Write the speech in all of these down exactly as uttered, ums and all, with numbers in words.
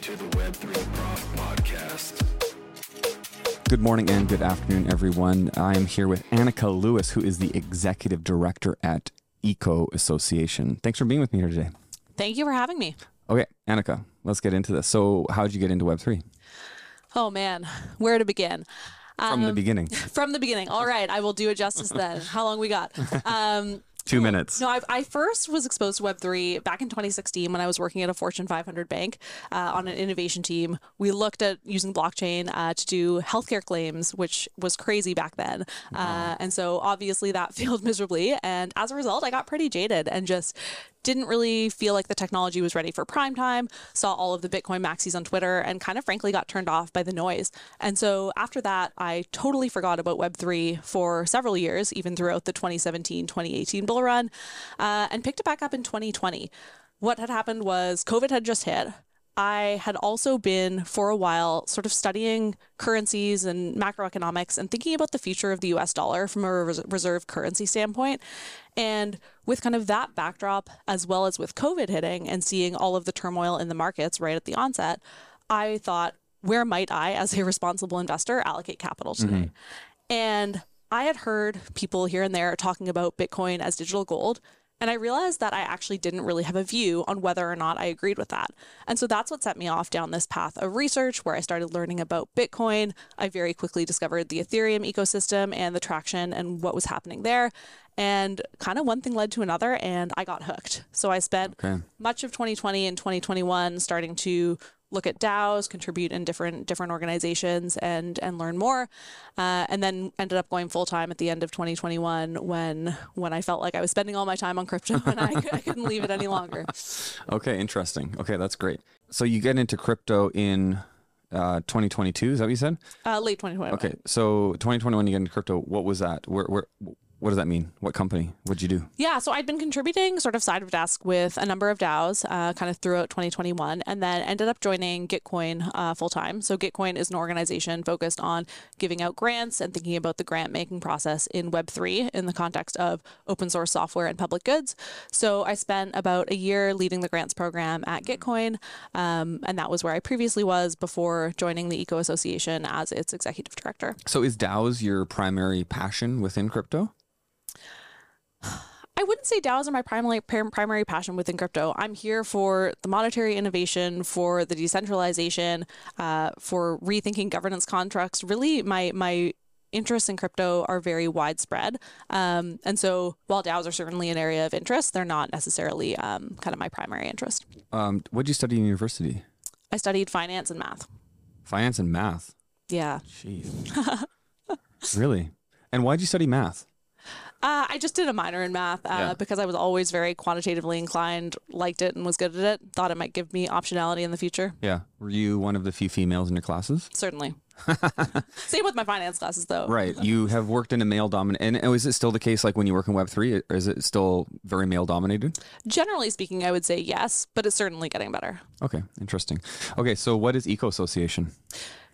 to the Web three Prof Podcast. Good morning and good afternoon, everyone. I am here with Annika Lewis, who is the Executive Director at Eco Association. Thanks for being with me here today. Thank you for having me. Okay, Annika, let's get into this. So how did you get into Web three? Oh, man, where to begin? From um, the beginning. From the beginning. All right, I will do it justice then. How long we got? Um, Two minutes. No, I, I first was exposed to Web three back in twenty sixteen when I was working at a Fortune five hundred bank uh, on an innovation team. We looked at using blockchain uh, to do healthcare claims, which was crazy back then. Wow. Uh, and so obviously that failed miserably. And as a result, I got pretty jaded and just didn't really feel like the technology was ready for prime time, saw all of the Bitcoin maxis on Twitter, and kind of frankly got turned off by the noise. And so after that, I totally forgot about Web three for several years, even throughout the twenty seventeen, twenty eighteen bull run, uh, and picked it back up in twenty twenty. What had happened was COVID had just hit. I had also been for a while sort of studying currencies and macroeconomics and thinking about the future of the U S dollar from a reserve currency standpoint. And with kind of that backdrop, as well as with COVID hitting and seeing all of the turmoil in the markets right at the onset, I thought, where might I, as a responsible investor, allocate capital today? Mm-hmm. And I had heard people here and there talking about Bitcoin as digital gold. And I realized that I actually didn't really have a view on whether or not I agreed with that. And so that's what set me off down this path of research where I started learning about Bitcoin. I very quickly discovered the Ethereum ecosystem and the traction and what was happening there. And kind of one thing led to another and I got hooked. So I spent okay. much of twenty twenty and twenty twenty-one starting to look at DAOs, contribute in different different organizations and and learn more. Uh, and then ended up going full-time at the end of twenty twenty-one when when I felt like I was spending all my time on crypto and I, I couldn't leave it any longer. Okay, interesting. Okay, that's great. So you get into crypto in uh, twenty twenty-two, is that what you said? Uh, late twenty twenty-one. Okay, so twenty twenty-one you get into crypto, what was that? Where where? What does that mean? What company? What'd you do? Yeah, so I'd been contributing sort of side of desk with a number of DAOs uh, kind of throughout twenty twenty-one and then ended up joining Gitcoin uh, full time. So Gitcoin is an organization focused on giving out grants and thinking about the grant making process in Web three in the context of open source software and public goods. So I spent about a year leading the grants program at Gitcoin um, and that was where I previously was before joining the Eco Association as its executive director. So is DAOs your primary passion within crypto? I wouldn't say DAOs are my primary primary passion within crypto. I'm here for the monetary innovation, for the decentralization, uh, for rethinking governance contracts. Really, my my interests in crypto are very widespread. Um, and so while DAOs are certainly an area of interest, they're not necessarily um, kind of my primary interest. Um, what did you study in university? I studied finance and math. Finance and math? Yeah. Jeez. Really? And why did you study math? Uh, I just did a minor in math uh, yeah. because I was always very quantitatively inclined, liked it and was good at it, thought it might give me optionality in the future. Yeah. Were you one of the few females in your classes? Certainly. Same with my finance classes, though. Right. You have worked in a male dominant. And is it still the case like when you work in Web three? Is it still very male dominated? Generally speaking, I would say yes, but it's certainly getting better. Okay. Interesting. Okay. So what is Eco Association?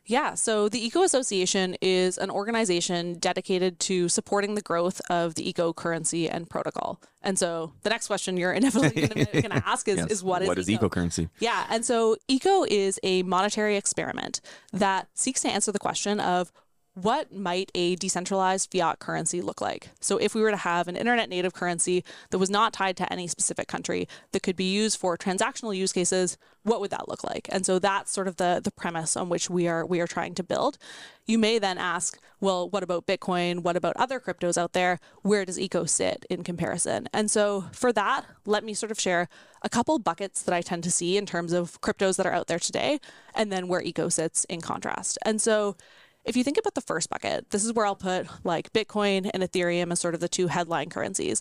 Yeah, so the Eco Association is an organization dedicated to supporting the growth of the eco currency and protocol. And so the next question you're inevitably going to ask is, yes. is what is what is eco? Eco-currency? Yeah, and so eco is a monetary experiment that seeks to answer the question of what might a decentralized fiat currency look like? So if we were to have an internet native currency that was not tied to any specific country that could be used for transactional use cases, what would that look like? And so that's sort of the, the premise on which we are we are trying to build. You may then ask, well, what about Bitcoin? What about other cryptos out there? Where does Eco sit in comparison? And so for that, let me sort of share a couple buckets that I tend to see in terms of cryptos that are out there today, and then where Eco sits in contrast. And so if you think about the first bucket, this is where I'll put like Bitcoin and Ethereum as sort of the two headline currencies.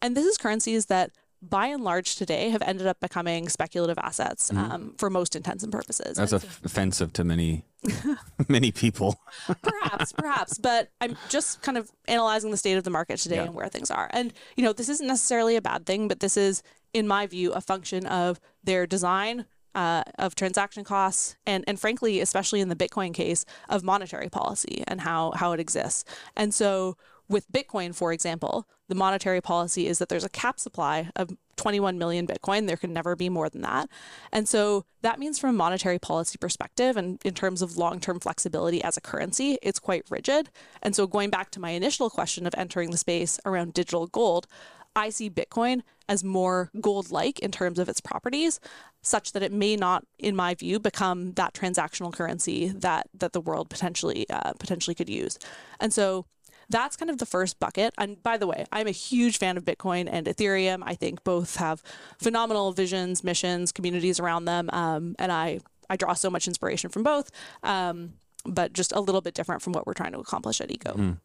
And this is currencies that by and large today have ended up becoming speculative assets mm-hmm. um, for most intents and purposes. That's and so- offensive to many, many people. perhaps, perhaps. But I'm just kind of analyzing the state of the market today yeah. and where things are. And, you know, this isn't necessarily a bad thing, but this is, in my view, a function of their design, Uh, of transaction costs and, and frankly, especially in the Bitcoin case, of monetary policy and how, how it exists. And so With Bitcoin, for example, the monetary policy is that there's a cap supply of twenty-one million Bitcoin. There can never be more than that. And so that means from a monetary policy perspective and in terms of long-term flexibility as a currency, it's quite rigid. And so going back to my initial question of entering the space around digital gold, I see Bitcoin as more gold-like in terms of its properties, such that it may not, in my view, become that transactional currency that that the world potentially uh, potentially could use. And so that's kind of the first bucket. And by the way, I'm a huge fan of Bitcoin and Ethereum. I think both have phenomenal visions, missions, communities around them, um, and I I draw so much inspiration from both, um, but just a little bit different from what we're trying to accomplish at Eco. Mm.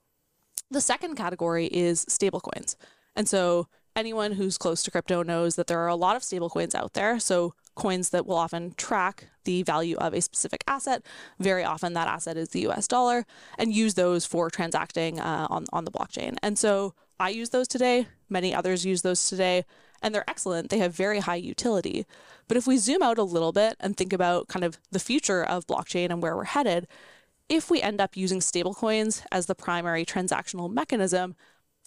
The second category is stablecoins. And so anyone who's close to crypto knows that there are a lot of stablecoins out there. So coins that will often track the value of a specific asset. Very often that asset is the U S dollar, and use those for transacting uh, on, on the blockchain. And so I use those today. Many others use those today, and they're excellent. They have very high utility. But if we zoom out a little bit and think about kind of the future of blockchain and where we're headed, if we end up using stablecoins as the primary transactional mechanism,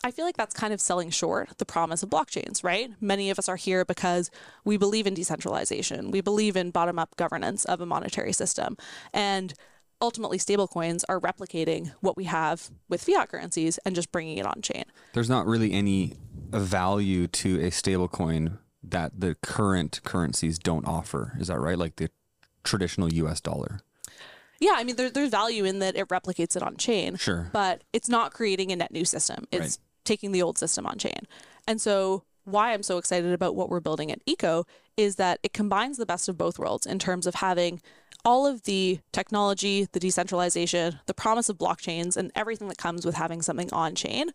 I feel like that's kind of selling short the promise of blockchains, right? Many of us are here because we believe in decentralization. We believe in bottom-up governance of a monetary system. And ultimately, stablecoins are replicating what we have with fiat currencies and just bringing it on-chain. There's not really any value to a stablecoin that the current currencies don't offer. Is that right? Like the traditional U S dollar. Yeah, I mean, there, there's value in that it replicates it on-chain. Sure. But it's not creating a net new system. It's right. Taking the old system on chain. And so why I'm so excited about what we're building at Eco is that it combines the best of both worlds in terms of having all of the technology, the decentralization, the promise of blockchains, and everything that comes with having something on chain,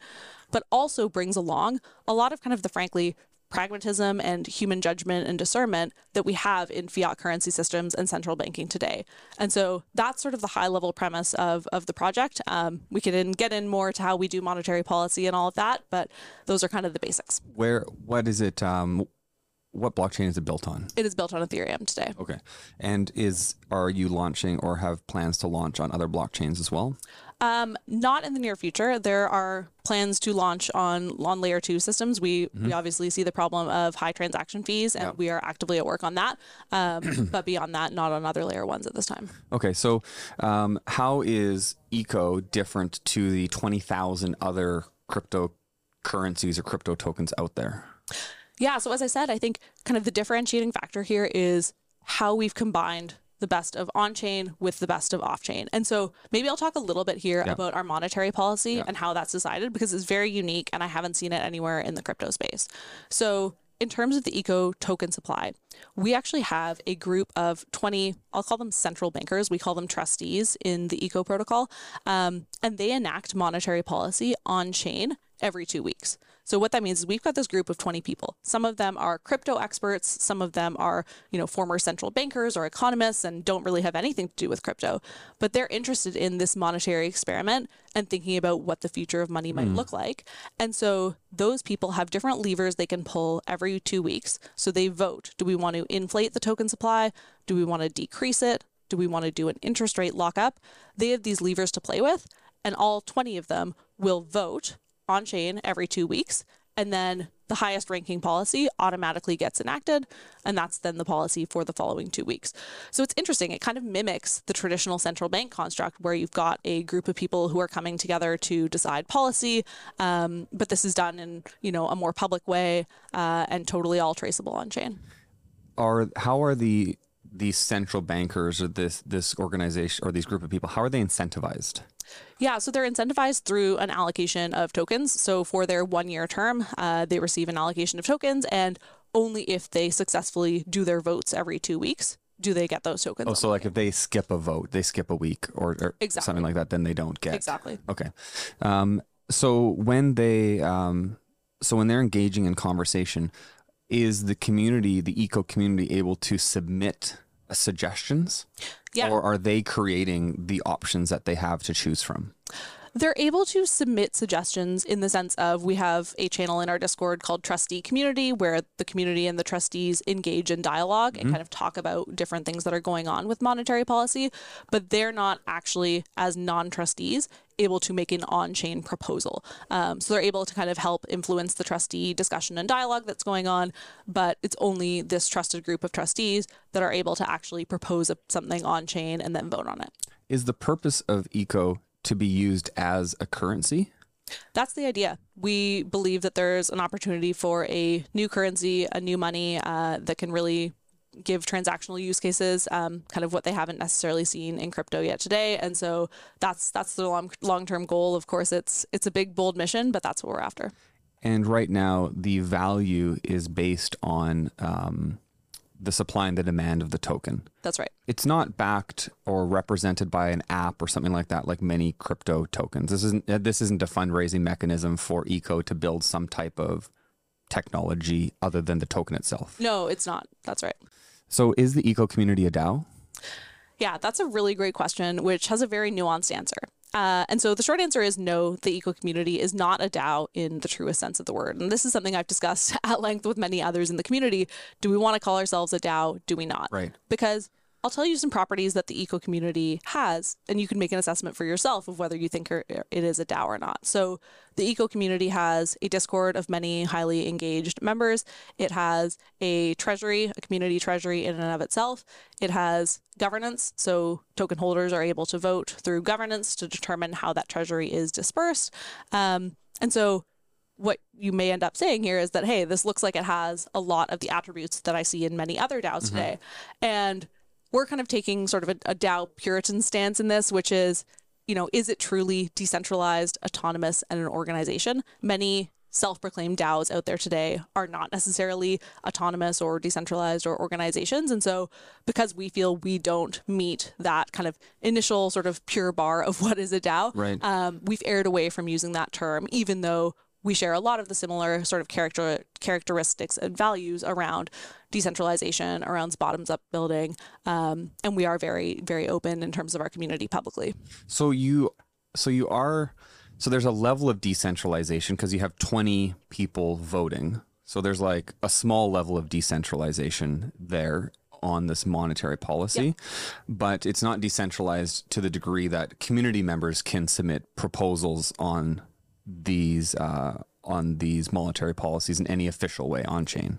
but also brings along a lot of kind of the, frankly, pragmatism and human judgment and discernment that we have in fiat currency systems and central banking today. And so that's sort of the high level premise of, of the project. Um, we can get in more to how we do monetary policy and all of that, but those are kind of the basics. Where, what is it, um, what blockchain is it built on? It is built on Ethereum today. Okay. And is, are you launching or have plans to launch on other blockchains as well? Um, not in the near future. There are plans to launch on, on layer two systems. We mm-hmm. we obviously see the problem of high transaction fees, and yep. we are actively at work on that. Um, but beyond that, not on other layer ones at this time. Okay, so um, how is Eco different to the twenty thousand other cryptocurrencies or crypto tokens out there? Yeah, so as I said, I think kind of the differentiating factor here is how we've combined the best of on-chain with the best of off-chain. And so maybe I'll talk a little bit here yeah. about our monetary policy yeah. and how that's decided, because it's very unique and I haven't seen it anywhere in the crypto space. So in terms of the Eco token supply, we actually have a group of twenty, I'll call them central bankers. We call them trustees in the Eco protocol. Um, and they enact monetary policy on-chain every two weeks. So what that means is we've got this group of twenty people. Some of them are crypto experts. Some of them are, you know, former central bankers or economists and don't really have anything to do with crypto, but they're interested in this monetary experiment and thinking about what the future of money might mm. look like. And so those people have different levers they can pull every two weeks. So they vote. Do we want to inflate the token supply? Do we want to decrease it? Do we want to do an interest rate lockup? They have these levers to play with, and all twenty of them will vote on chain every two weeks. And then the highest ranking policy automatically gets enacted. And that's then the policy for the following two weeks. So it's interesting. It kind of mimics the traditional central bank construct where you've got a group of people who are coming together to decide policy. Um, but this is done in, you know, a more public way uh, and totally all traceable on chain. Are, how are the, these central bankers or this, this organization or these group of people, how are they incentivized? Yeah, so they're incentivized through an allocation of tokens. So for their one-year term, uh, they receive an allocation of tokens, and only if they successfully do their votes every two weeks do they get those tokens. Oh, so like if they skip a vote, they skip a week or, or exactly. something like that, then they don't get. Exactly. Okay. Um, so when they, um, so when they're engaging in conversation, is the community, the Eco community, able to submit suggestions? Yeah. Or are they creating the options that they have to choose from? They're able to submit suggestions in the sense of we have a channel in our Discord called Trustee Community, where the community and the trustees engage in dialogue mm-hmm. and kind of talk about different things that are going on with monetary policy, but they're not actually, as non-trustees, able to make an on-chain proposal. Um, so they're able to kind of help influence the trustee discussion and dialogue that's going on, but it's only this trusted group of trustees that are able to actually propose a, something on-chain and then vote on it. Is the purpose of Eco to be used as a currency? That's the idea. We believe that there's an opportunity for a new currency, a new money uh, that can really give transactional use cases, um, kind of what they haven't necessarily seen in crypto yet today. And so that's that's the long, long-term goal. Of course, it's it's a big, bold mission, but that's what we're after. And right now, the value is based on um, the supply and the demand of the token. That's right. It's not backed or represented by an app or something like that, like many crypto tokens. This isn't, this isn't a fundraising mechanism for Eco to build some type of technology other than the token itself. No, it's not. That's right. So is the Eco community a DAO? Yeah, that's a really great question, which has a very nuanced answer. Uh, and so the short answer is no, the Eco community is not a DAO in the truest sense of the word. And this is something I've discussed at length with many others in the community. Do we want to call ourselves a DAO? Do we not? Right. Because I'll tell you some properties that the Eco community has, and you can make an assessment for yourself of whether you think it is a DAO or not. So the Eco community has a Discord of many highly engaged members. It has a treasury, a community treasury in and of itself. It has governance, so token holders are able to vote through governance to determine how that treasury is dispersed. Um, and so what you may end up saying here is that, hey, this looks like it has a lot of the attributes that I see in many other DAOs mm-hmm. today. And we're kind of taking sort of a, a DAO Puritan stance in this, which is, you know, is it truly decentralized, autonomous, and an organization? Many self-proclaimed DAOs out there today are not necessarily autonomous or decentralized or organizations. And so because we feel we don't meet that kind of initial sort of pure bar of what is a DAO, right. um, we've erred away from using that term, even though we share a lot of the similar sort of character characteristics and values around decentralization, around bottoms-up building, um, and we are very, very open in terms of our community publicly. So you, so you are, so there's a level of decentralization because you have twenty people voting. So there's like a small level of decentralization there on this monetary policy, yep. but it's not decentralized to the degree that community members can submit proposals on these uh, on these monetary policies in any official way on chain.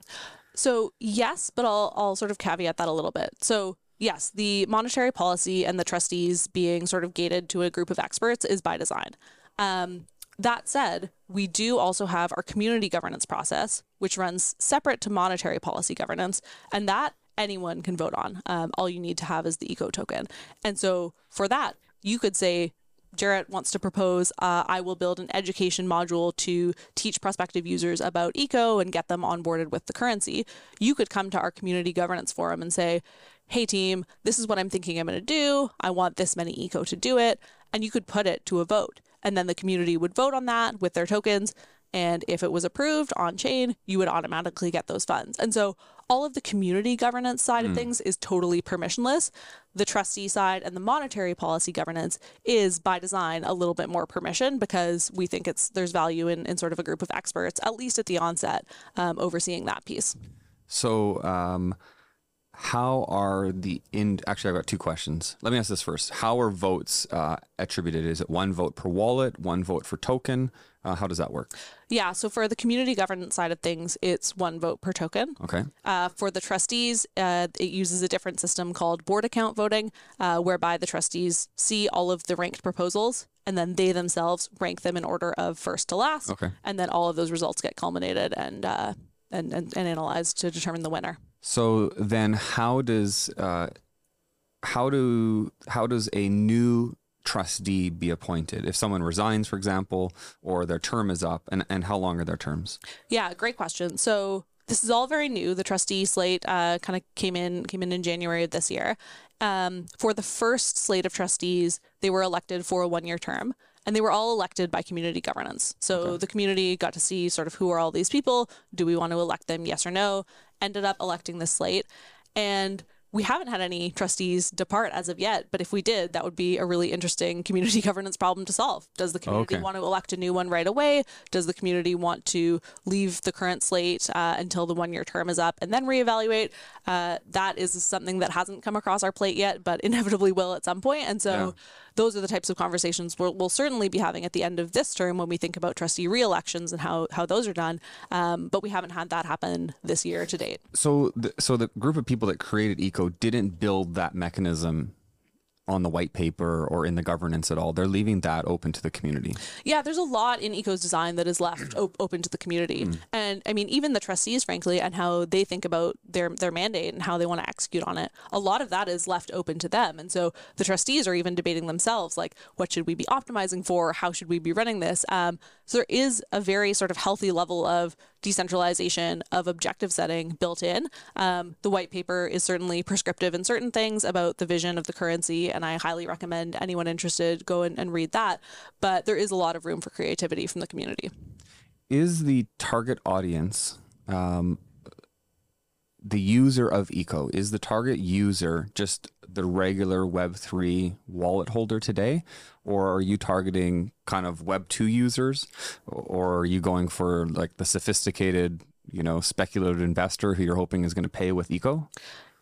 So yes, but I'll, I'll sort of caveat that a little bit. So yes, the monetary policy and the trustees being sort of gated to a group of experts is by design. Um, that said, we do also have our community governance process, which runs separate to monetary policy governance, and that anyone can vote on. Um, all you need to have is the Eco token. And so for that, you could say, Jarrett wants to propose, uh, I will build an education module to teach prospective users about Eco and get them onboarded with the currency. You could come to our community governance forum and say, hey team, this is what I'm thinking I'm going to do. I want this many Eco to do it. And you could put it to a vote. And then the community would vote on that with their tokens. And if it was approved on chain, you would automatically get those funds. And so all of the community governance side mm. of things is totally permissionless. The trustee side and the monetary policy governance is by design a little bit more permission because we think it's there's value in, in sort of a group of experts, at least at the onset, um, overseeing that piece. So um, how are the in actually, I've got two questions. Let me ask this first. How are votes uh, attributed? Is it one vote per wallet, one vote for token? Uh, how does that work? Yeah, so for the community governance side of things, it's one vote per token. Okay. Uh, for the trustees, uh, it uses a different system called board account voting, uh, whereby the trustees see all of the ranked proposals, and then they themselves rank them in order of first to last. Okay. And then all of those results get culminated and uh, and, and and analyzed to determine the winner. So then, how does uh, how do how does a new trustee be appointed if someone resigns, for example, or their term is up, and, and how long are their terms? Yeah, great question. So this is all very new. The trustee slate uh, kind of came in came in in January of this year. Um, for the first slate of trustees, they were elected for a one-year term, and they were all elected by community governance. So okay. the community got to see sort of who are all these people? Do we want to elect them? Yes or no? Ended up electing this slate, and we haven't had any trustees depart as of yet, but if we did, that would be a really interesting community governance problem to solve. Does the community okay. want to elect a new one right away? Does the community want to leave the current slate uh, until the one-year term is up and then reevaluate? Uh, that is something that hasn't come across our plate yet, but inevitably will at some point. And so yeah. those are the types of conversations we'll, we'll certainly be having at the end of this term when we think about trustee re-elections and how, how those are done. Um, but we haven't had that happen this year to date. So the, so the group of people that created Eco didn't build that mechanism on the white paper or in the governance at all. They're leaving that open to the community. Yeah, there's a lot in Eco's design that is left op open to the community. Mm. And I mean, even the trustees, frankly, and how they think about their, their mandate and how they want to execute on it, a lot of that is left open to them. And so the trustees are even debating themselves, like, what should we be optimizing for? How should we be running this? Um, so there is a very sort of healthy level of decentralization, of objective setting built in. Um, the white paper is certainly prescriptive in certain things about the vision of the currency, and I highly recommend anyone interested go in and read that. But there is a lot of room for creativity from the community. Is the target audience, um, the user of Eco, is the target user just the regular Web three wallet holder today? Or are you targeting kind of Web two users? Or are you going for like the sophisticated, you know, speculative investor who you're hoping is going to pay with Eco?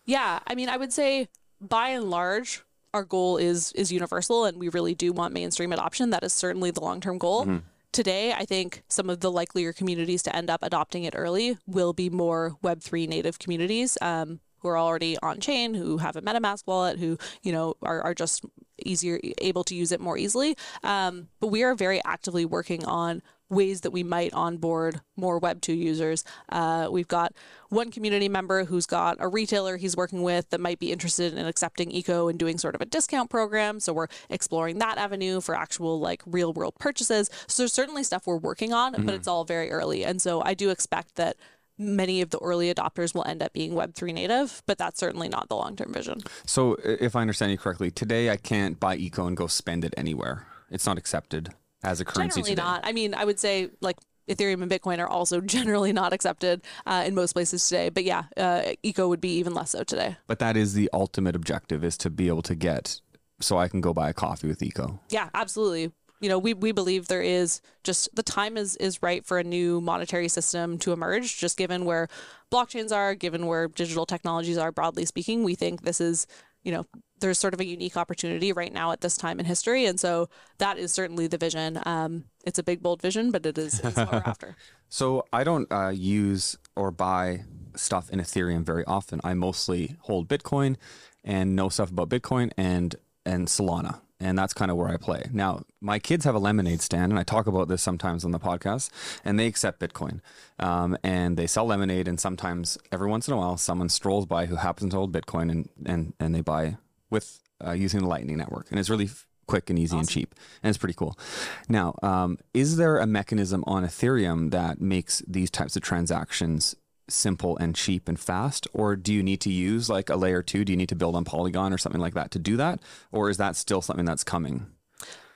Yeah, I mean, I would say by and large, our goal is is universal, and we really do want mainstream adoption. That is certainly the long-term goal. Mm-hmm. Today, I think some of the likelier communities to end up adopting it early will be more Web three native communities um, who are already on-chain, who have a MetaMask wallet, who you know are, are just easier able to use it more easily. Um, but we are very actively working on ways that we might onboard more Web two users. Uh, we've got one community member who's got a retailer he's working with that might be interested in accepting Eco and doing sort of a discount program. So we're exploring that avenue for actual like real world purchases. So there's certainly stuff we're working on, mm-hmm. but it's all very early. And so I do expect that many of the early adopters will end up being Web three native, but that's certainly not the long-term vision. So if I understand you correctly, today I can't buy Eco and go spend it anywhere. It's not accepted as a currency generally today. Not. I mean, I would say like Ethereum and Bitcoin are also generally not accepted uh, in most places today. But yeah, uh, Eco would be even less so today. But that is the ultimate objective, is to be able to get, so I can go buy a coffee with Eco. Yeah, absolutely. You know, we, we believe there is just the time is, is right for a new monetary system to emerge, just given where blockchains are, given where digital technologies are, broadly speaking. We think this is, you know, there's sort of a unique opportunity right now at this time in history. And so that is certainly the vision. Um, it's a big, bold vision, but it is it's what we're after. So I don't uh, use or buy stuff in Ethereum very often. I mostly hold Bitcoin and know stuff about Bitcoin and, and Solana. And that's kind of where I play. Now, my kids have a lemonade stand, and I talk about this sometimes on the podcast, and they accept Bitcoin. Um, and they sell lemonade, and sometimes, every once in a while, someone strolls by who happens to hold Bitcoin, and, and, and they buy with uh, using the Lightning Network. And it's really quick and easy awesome. and cheap, and it's pretty cool. Now, um, is there a mechanism on Ethereum that makes these types of transactions simple and cheap and fast, or do you need to use like a layer two? Do you need to build on Polygon or something like that to do that, or is that still something that's coming?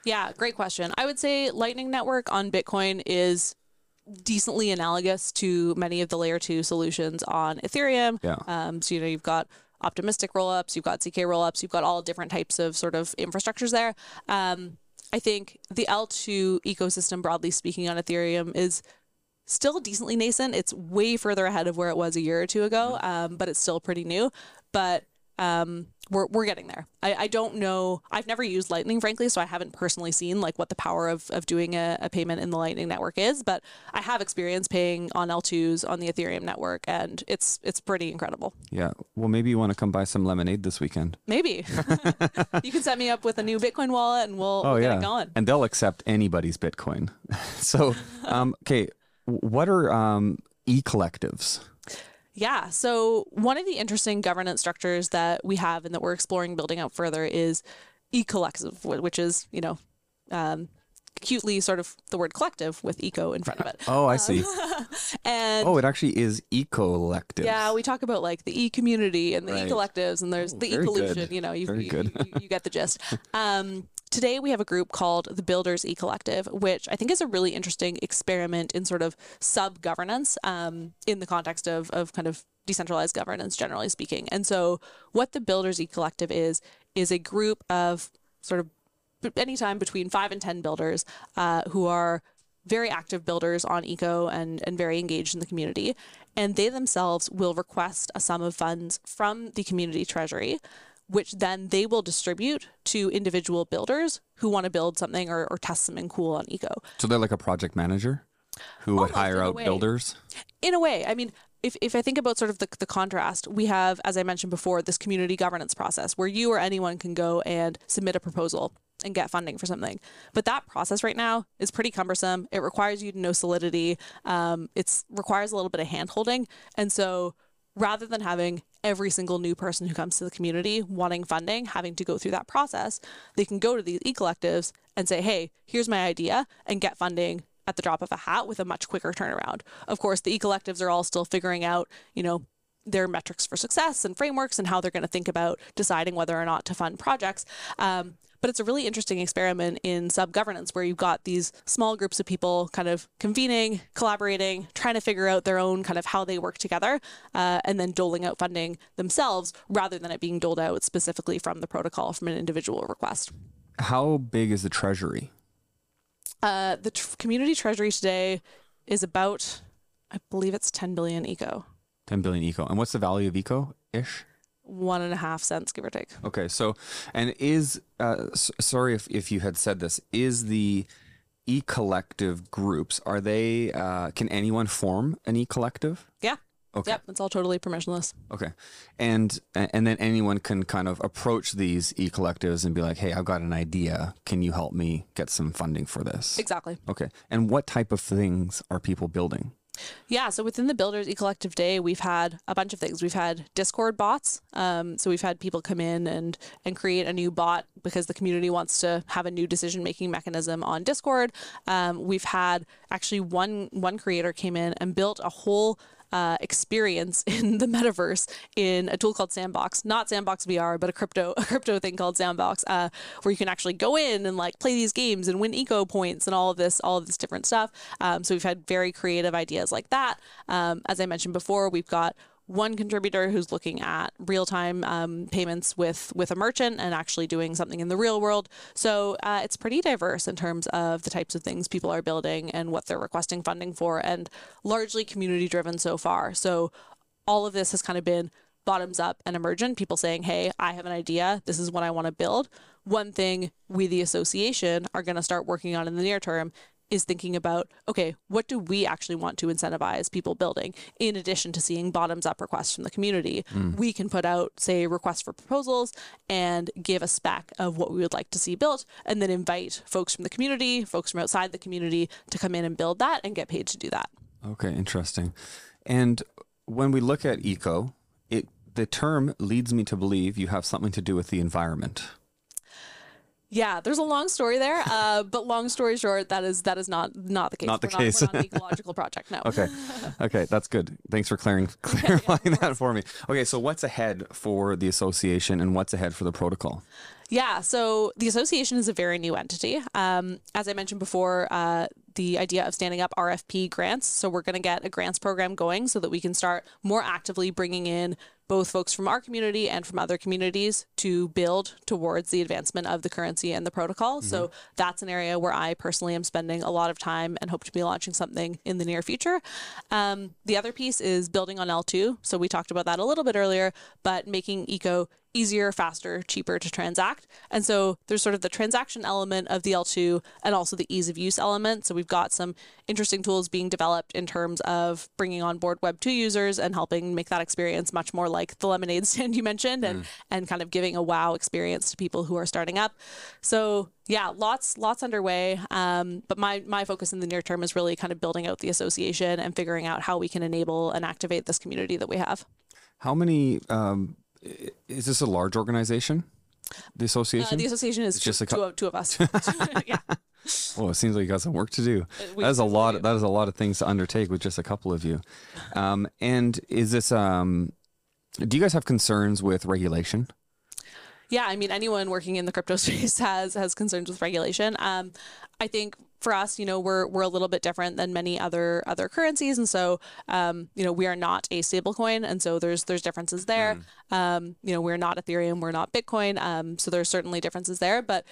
Yeah, great question. I would say Lightning Network on Bitcoin is decently analogous to many of the layer two solutions on Ethereum. Yeah. Um, so you know you've got optimistic rollups, you've got C K rollups, you've got all different types of sort of infrastructures there. Um, I think the L two ecosystem, broadly speaking, on Ethereum is still decently nascent. It's way further ahead of where it was a year or two ago, um, but it's still pretty new. But um, we're, we're getting there. I, I don't know. I've never used Lightning, frankly, so I haven't personally seen like what the power of, of doing a, a payment in the Lightning Network is, but I have experience paying on L twos on the Ethereum Network, and it's it's pretty incredible. Yeah. Well, maybe you want to come buy some lemonade this weekend. Maybe. You can set me up with a new Bitcoin wallet, and we'll, oh, we'll get yeah. it going. And they'll accept anybody's Bitcoin. So, um, okay. What are um, ecollectives? Yeah, so one of the interesting governance structures that we have and that we're exploring building out further is ecollective, which is, you know, um, cutely sort of the word collective with eco in front of it. Oh, I um, see. And oh, it actually is ecollectives. Yeah, we talk about like the e-community and the right. ecollectives, and there's oh, the evolution. You know, you, you, you, you get the gist. Um, Today, we have a group called the Builders Ecollective, which I think is a really interesting experiment in sort of sub-governance um, in the context of, of kind of decentralized governance, generally speaking. And so what the Builders Ecollective is, is a group of sort of anytime between five and ten builders uh, who are very active builders on Eco and, and very engaged in the community. And they themselves will request a sum of funds from the community treasury, which then they will distribute to individual builders who want to build something or, or test something cool on Eco. So they're like a project manager who Almost, would hire out way. builders? In a way. I mean, if, if I think about sort of the, the contrast, we have, as I mentioned before, this community governance process where you or anyone can go and submit a proposal and get funding for something. But that process right now is pretty cumbersome. It requires you to know Solidity. Um, it requires a little bit of hand-holding. And so rather than having every single new person who comes to the community wanting funding, having to go through that process, they can go to these ecollectives and say, hey, here's my idea, and get funding at the drop of a hat with a much quicker turnaround. Of course, the ecollectives are all still figuring out, you know, their metrics for success and frameworks and how they're going to think about deciding whether or not to fund projects. Um, But it's a really interesting experiment in sub-governance where you've got these small groups of people kind of convening, collaborating, trying to figure out their own kind of how they work together, uh, and then doling out funding themselves rather than it being doled out specifically from the protocol from an individual request. How big is the treasury? Uh, the tr- community treasury today is about, I believe it's ten billion Eco. ten billion Eco. And what's the value of Eco-ish? One and a half cents, give or take. Okay, so, and is, uh, s- sorry if, if you had said this, is the ecollective groups, are they, uh, can anyone form an ecollective? Yeah. Okay. Yep, it's all totally permissionless. Okay. And, and then anyone can kind of approach these ecollectives and be like, hey, I've got an idea. Can you help me get some funding for this? Exactly. Okay. And what type of things are people building? Yeah, so within the Builders Ecollective Day, we've had a bunch of things. We've had Discord bots. Um, so we've had people come in and, and create a new bot because the community wants to have a new decision-making mechanism on Discord. Um, we've had actually one, one creator came in and built a whole Uh, experience in the metaverse in a tool called Sandbox, not Sandbox V R, but a crypto a crypto thing called Sandbox, uh, where you can actually go in and like play these games and win Eco points and all of this, all of this different stuff. Um, so we've had very creative ideas like that. Um, as I mentioned before, we've got one contributor who's looking at real-time um, payments with, with a merchant and actually doing something in the real world. So uh, it's pretty diverse in terms of the types of things people are building and what they're requesting funding for, and largely community-driven so far. So all of this has kind of been bottoms up and emergent, people saying, hey, I have an idea, this is what I want to build. One thing we, the association, are going to start working on in the near term is thinking about, okay, what do we actually want to incentivize people building? In addition to seeing bottoms-up requests from the community, mm. we can put out, say, requests for proposals and give a spec of what we would like to see built, and then invite folks from the community, folks from outside the community to come in and build that and get paid to do that. Okay, interesting. And when we look at Eco, it the term leads me to believe you have something to do with the environment. Yeah, there's a long story there, uh, but long story short, that is that is not, not the case. Not the we're case. Not, we're not an ecological project, no. Okay, okay, that's good. Thanks for clearing clarifying yeah, yeah, that for me. Okay, so what's ahead for the association and what's ahead for the protocol? Yeah, so the association is a very new entity. Um, as I mentioned before, uh, the idea of standing up R F P grants, so we're going to get a grants program going so that we can start more actively bringing in both folks from our community and from other communities to build towards the advancement of the currency and the protocol. Mm-hmm. So that's an area where I personally am spending a lot of time and hope to be launching something in the near future. Um, the other piece is building on L two. So we talked about that a little bit earlier, but making Eco easier, faster, cheaper to transact. And so there's sort of the transaction element of the L two and also the ease of use element. So we've got some interesting tools being developed in terms of bringing on board Web two users and helping make that experience much more like like the lemonade stand you mentioned, and, mm. and kind of giving a wow experience to people who are starting up. So yeah, lots, lots underway. Um, but my, my focus in the near term is really kind of building out the association and figuring out how we can enable and activate this community that we have. How many, um, is this a large organization? The association? Uh, the association is two, just a co- two, of, two of us. Yeah. Well, it seems like you got some work to do. We that is a lot. Of, that is a lot of things to undertake with just a couple of you. Um, and is this, um, do you guys have concerns with regulation? Yeah, I mean, anyone working in the crypto space has has concerns with regulation. Um, I think for us, you know, we're we're a little bit different than many other other currencies, and so um, you know, we are not a stablecoin, and so there's there's differences there. Mm. Um, you know, we're not Ethereum, we're not Bitcoin, um, so there's certainly differences there, but.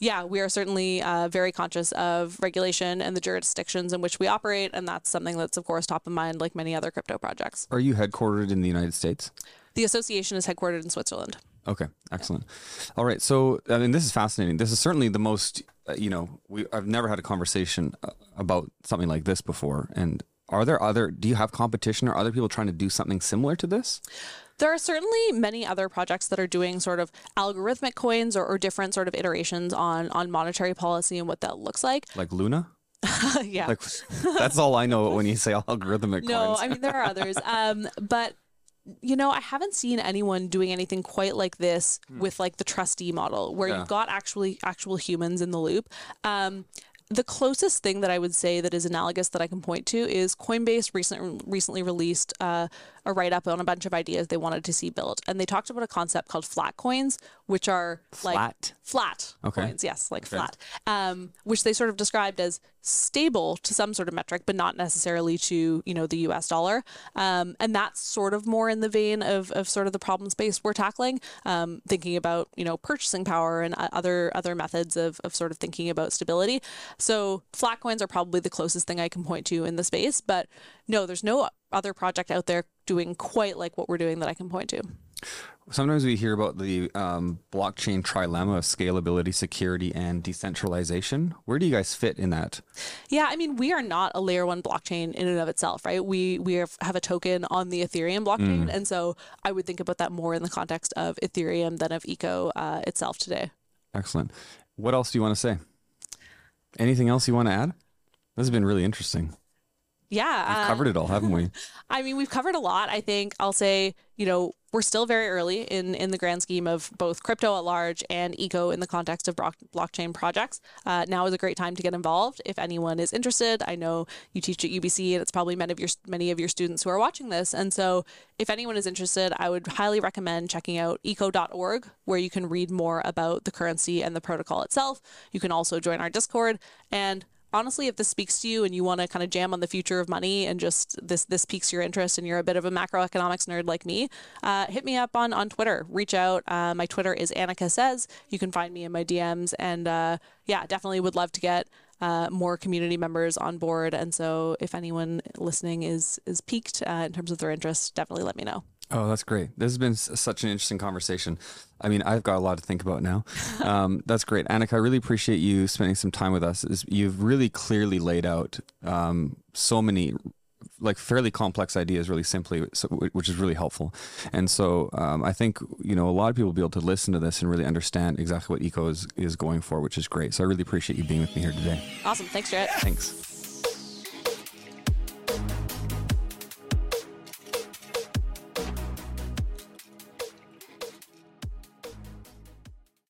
Yeah, we are certainly uh, very conscious of regulation and the jurisdictions in which we operate, and that's something that's, of course, top of mind, like many other crypto projects. Are you headquartered in the United States? The association is headquartered in Switzerland. Okay, excellent. Yeah. All right, so, I mean, this is fascinating. This is certainly the most, uh, you know, we, I've never had a conversation about something like this before, and are there other, do you have competition or other people trying to do something similar to this? There are certainly many other projects that are doing sort of algorithmic coins or, or different sort of iterations on, on monetary policy and what that looks like. Like Luna? Yeah. Like, that's all I know when you say algorithmic coins. No, I mean, there are others. Um, but, you know, I haven't seen anyone doing anything quite like this hmm. with like the trustee model where yeah. you've got actually actual humans in the loop. Um, The closest thing that I would say that is analogous that I can point to is Coinbase recent, recently released uh, a write-up on a bunch of ideas they wanted to see built. And they talked about a concept called flat coins, which are like flat, flat okay. coins. Yes, like okay. flat, um, which they sort of described as stable to some sort of metric, but not necessarily to, you know, the U S dollar. Um, and that's sort of more in the vein of, of sort of the problem space we're tackling, um, thinking about, you know, purchasing power and other other methods of, of sort of thinking about stability. So flat coins are probably the closest thing I can point to in the space, but no, there's no other project out there doing quite like what we're doing that I can point to. Sometimes we hear about the um, blockchain trilemma of scalability, security, and decentralization. Where do you guys fit in that? Yeah, I mean, we are not a layer one blockchain in and of itself, right? We we have a token on the Ethereum blockchain. Mm. And so I would think about that more in the context of Ethereum than of Eco uh, itself today. Excellent. What else do you want to say? Anything else you want to add? This has been really interesting. Yeah. We've covered it all, haven't we? I mean, we've covered a lot. I think I'll say, you know, we're still very early in, in the grand scheme of both crypto at large and Eco in the context of block, blockchain projects. Uh, now is a great time to get involved. If anyone is interested, I know you teach at U B C and it's probably many of your, many of your students who are watching this. And so if anyone is interested, I would highly recommend checking out eco dot org, where you can read more about the currency and the protocol itself. You can also join our Discord. And honestly, if this speaks to you and you want to kind of jam on the future of money and just this this piques your interest and you're a bit of a macroeconomics nerd like me, uh, hit me up on, on Twitter. Reach out. Uh, my Twitter is Annika Says. You can find me in my D Ms. And uh, yeah, definitely would love to get uh, more community members on board. And so if anyone listening is, is piqued uh, in terms of their interest, definitely let me know. Oh, that's great. This has been such an interesting conversation. I mean, I've got a lot to think about now. Um, that's great. Annika, I really appreciate you spending some time with us. You've really clearly laid out um, so many like fairly complex ideas really simply, which is really helpful. And so um, I think, you know, a lot of people will be able to listen to this and really understand exactly what Eco is, is going for, which is great. So I really appreciate you being with me here today. Awesome. Thanks, Jarrett. Thanks.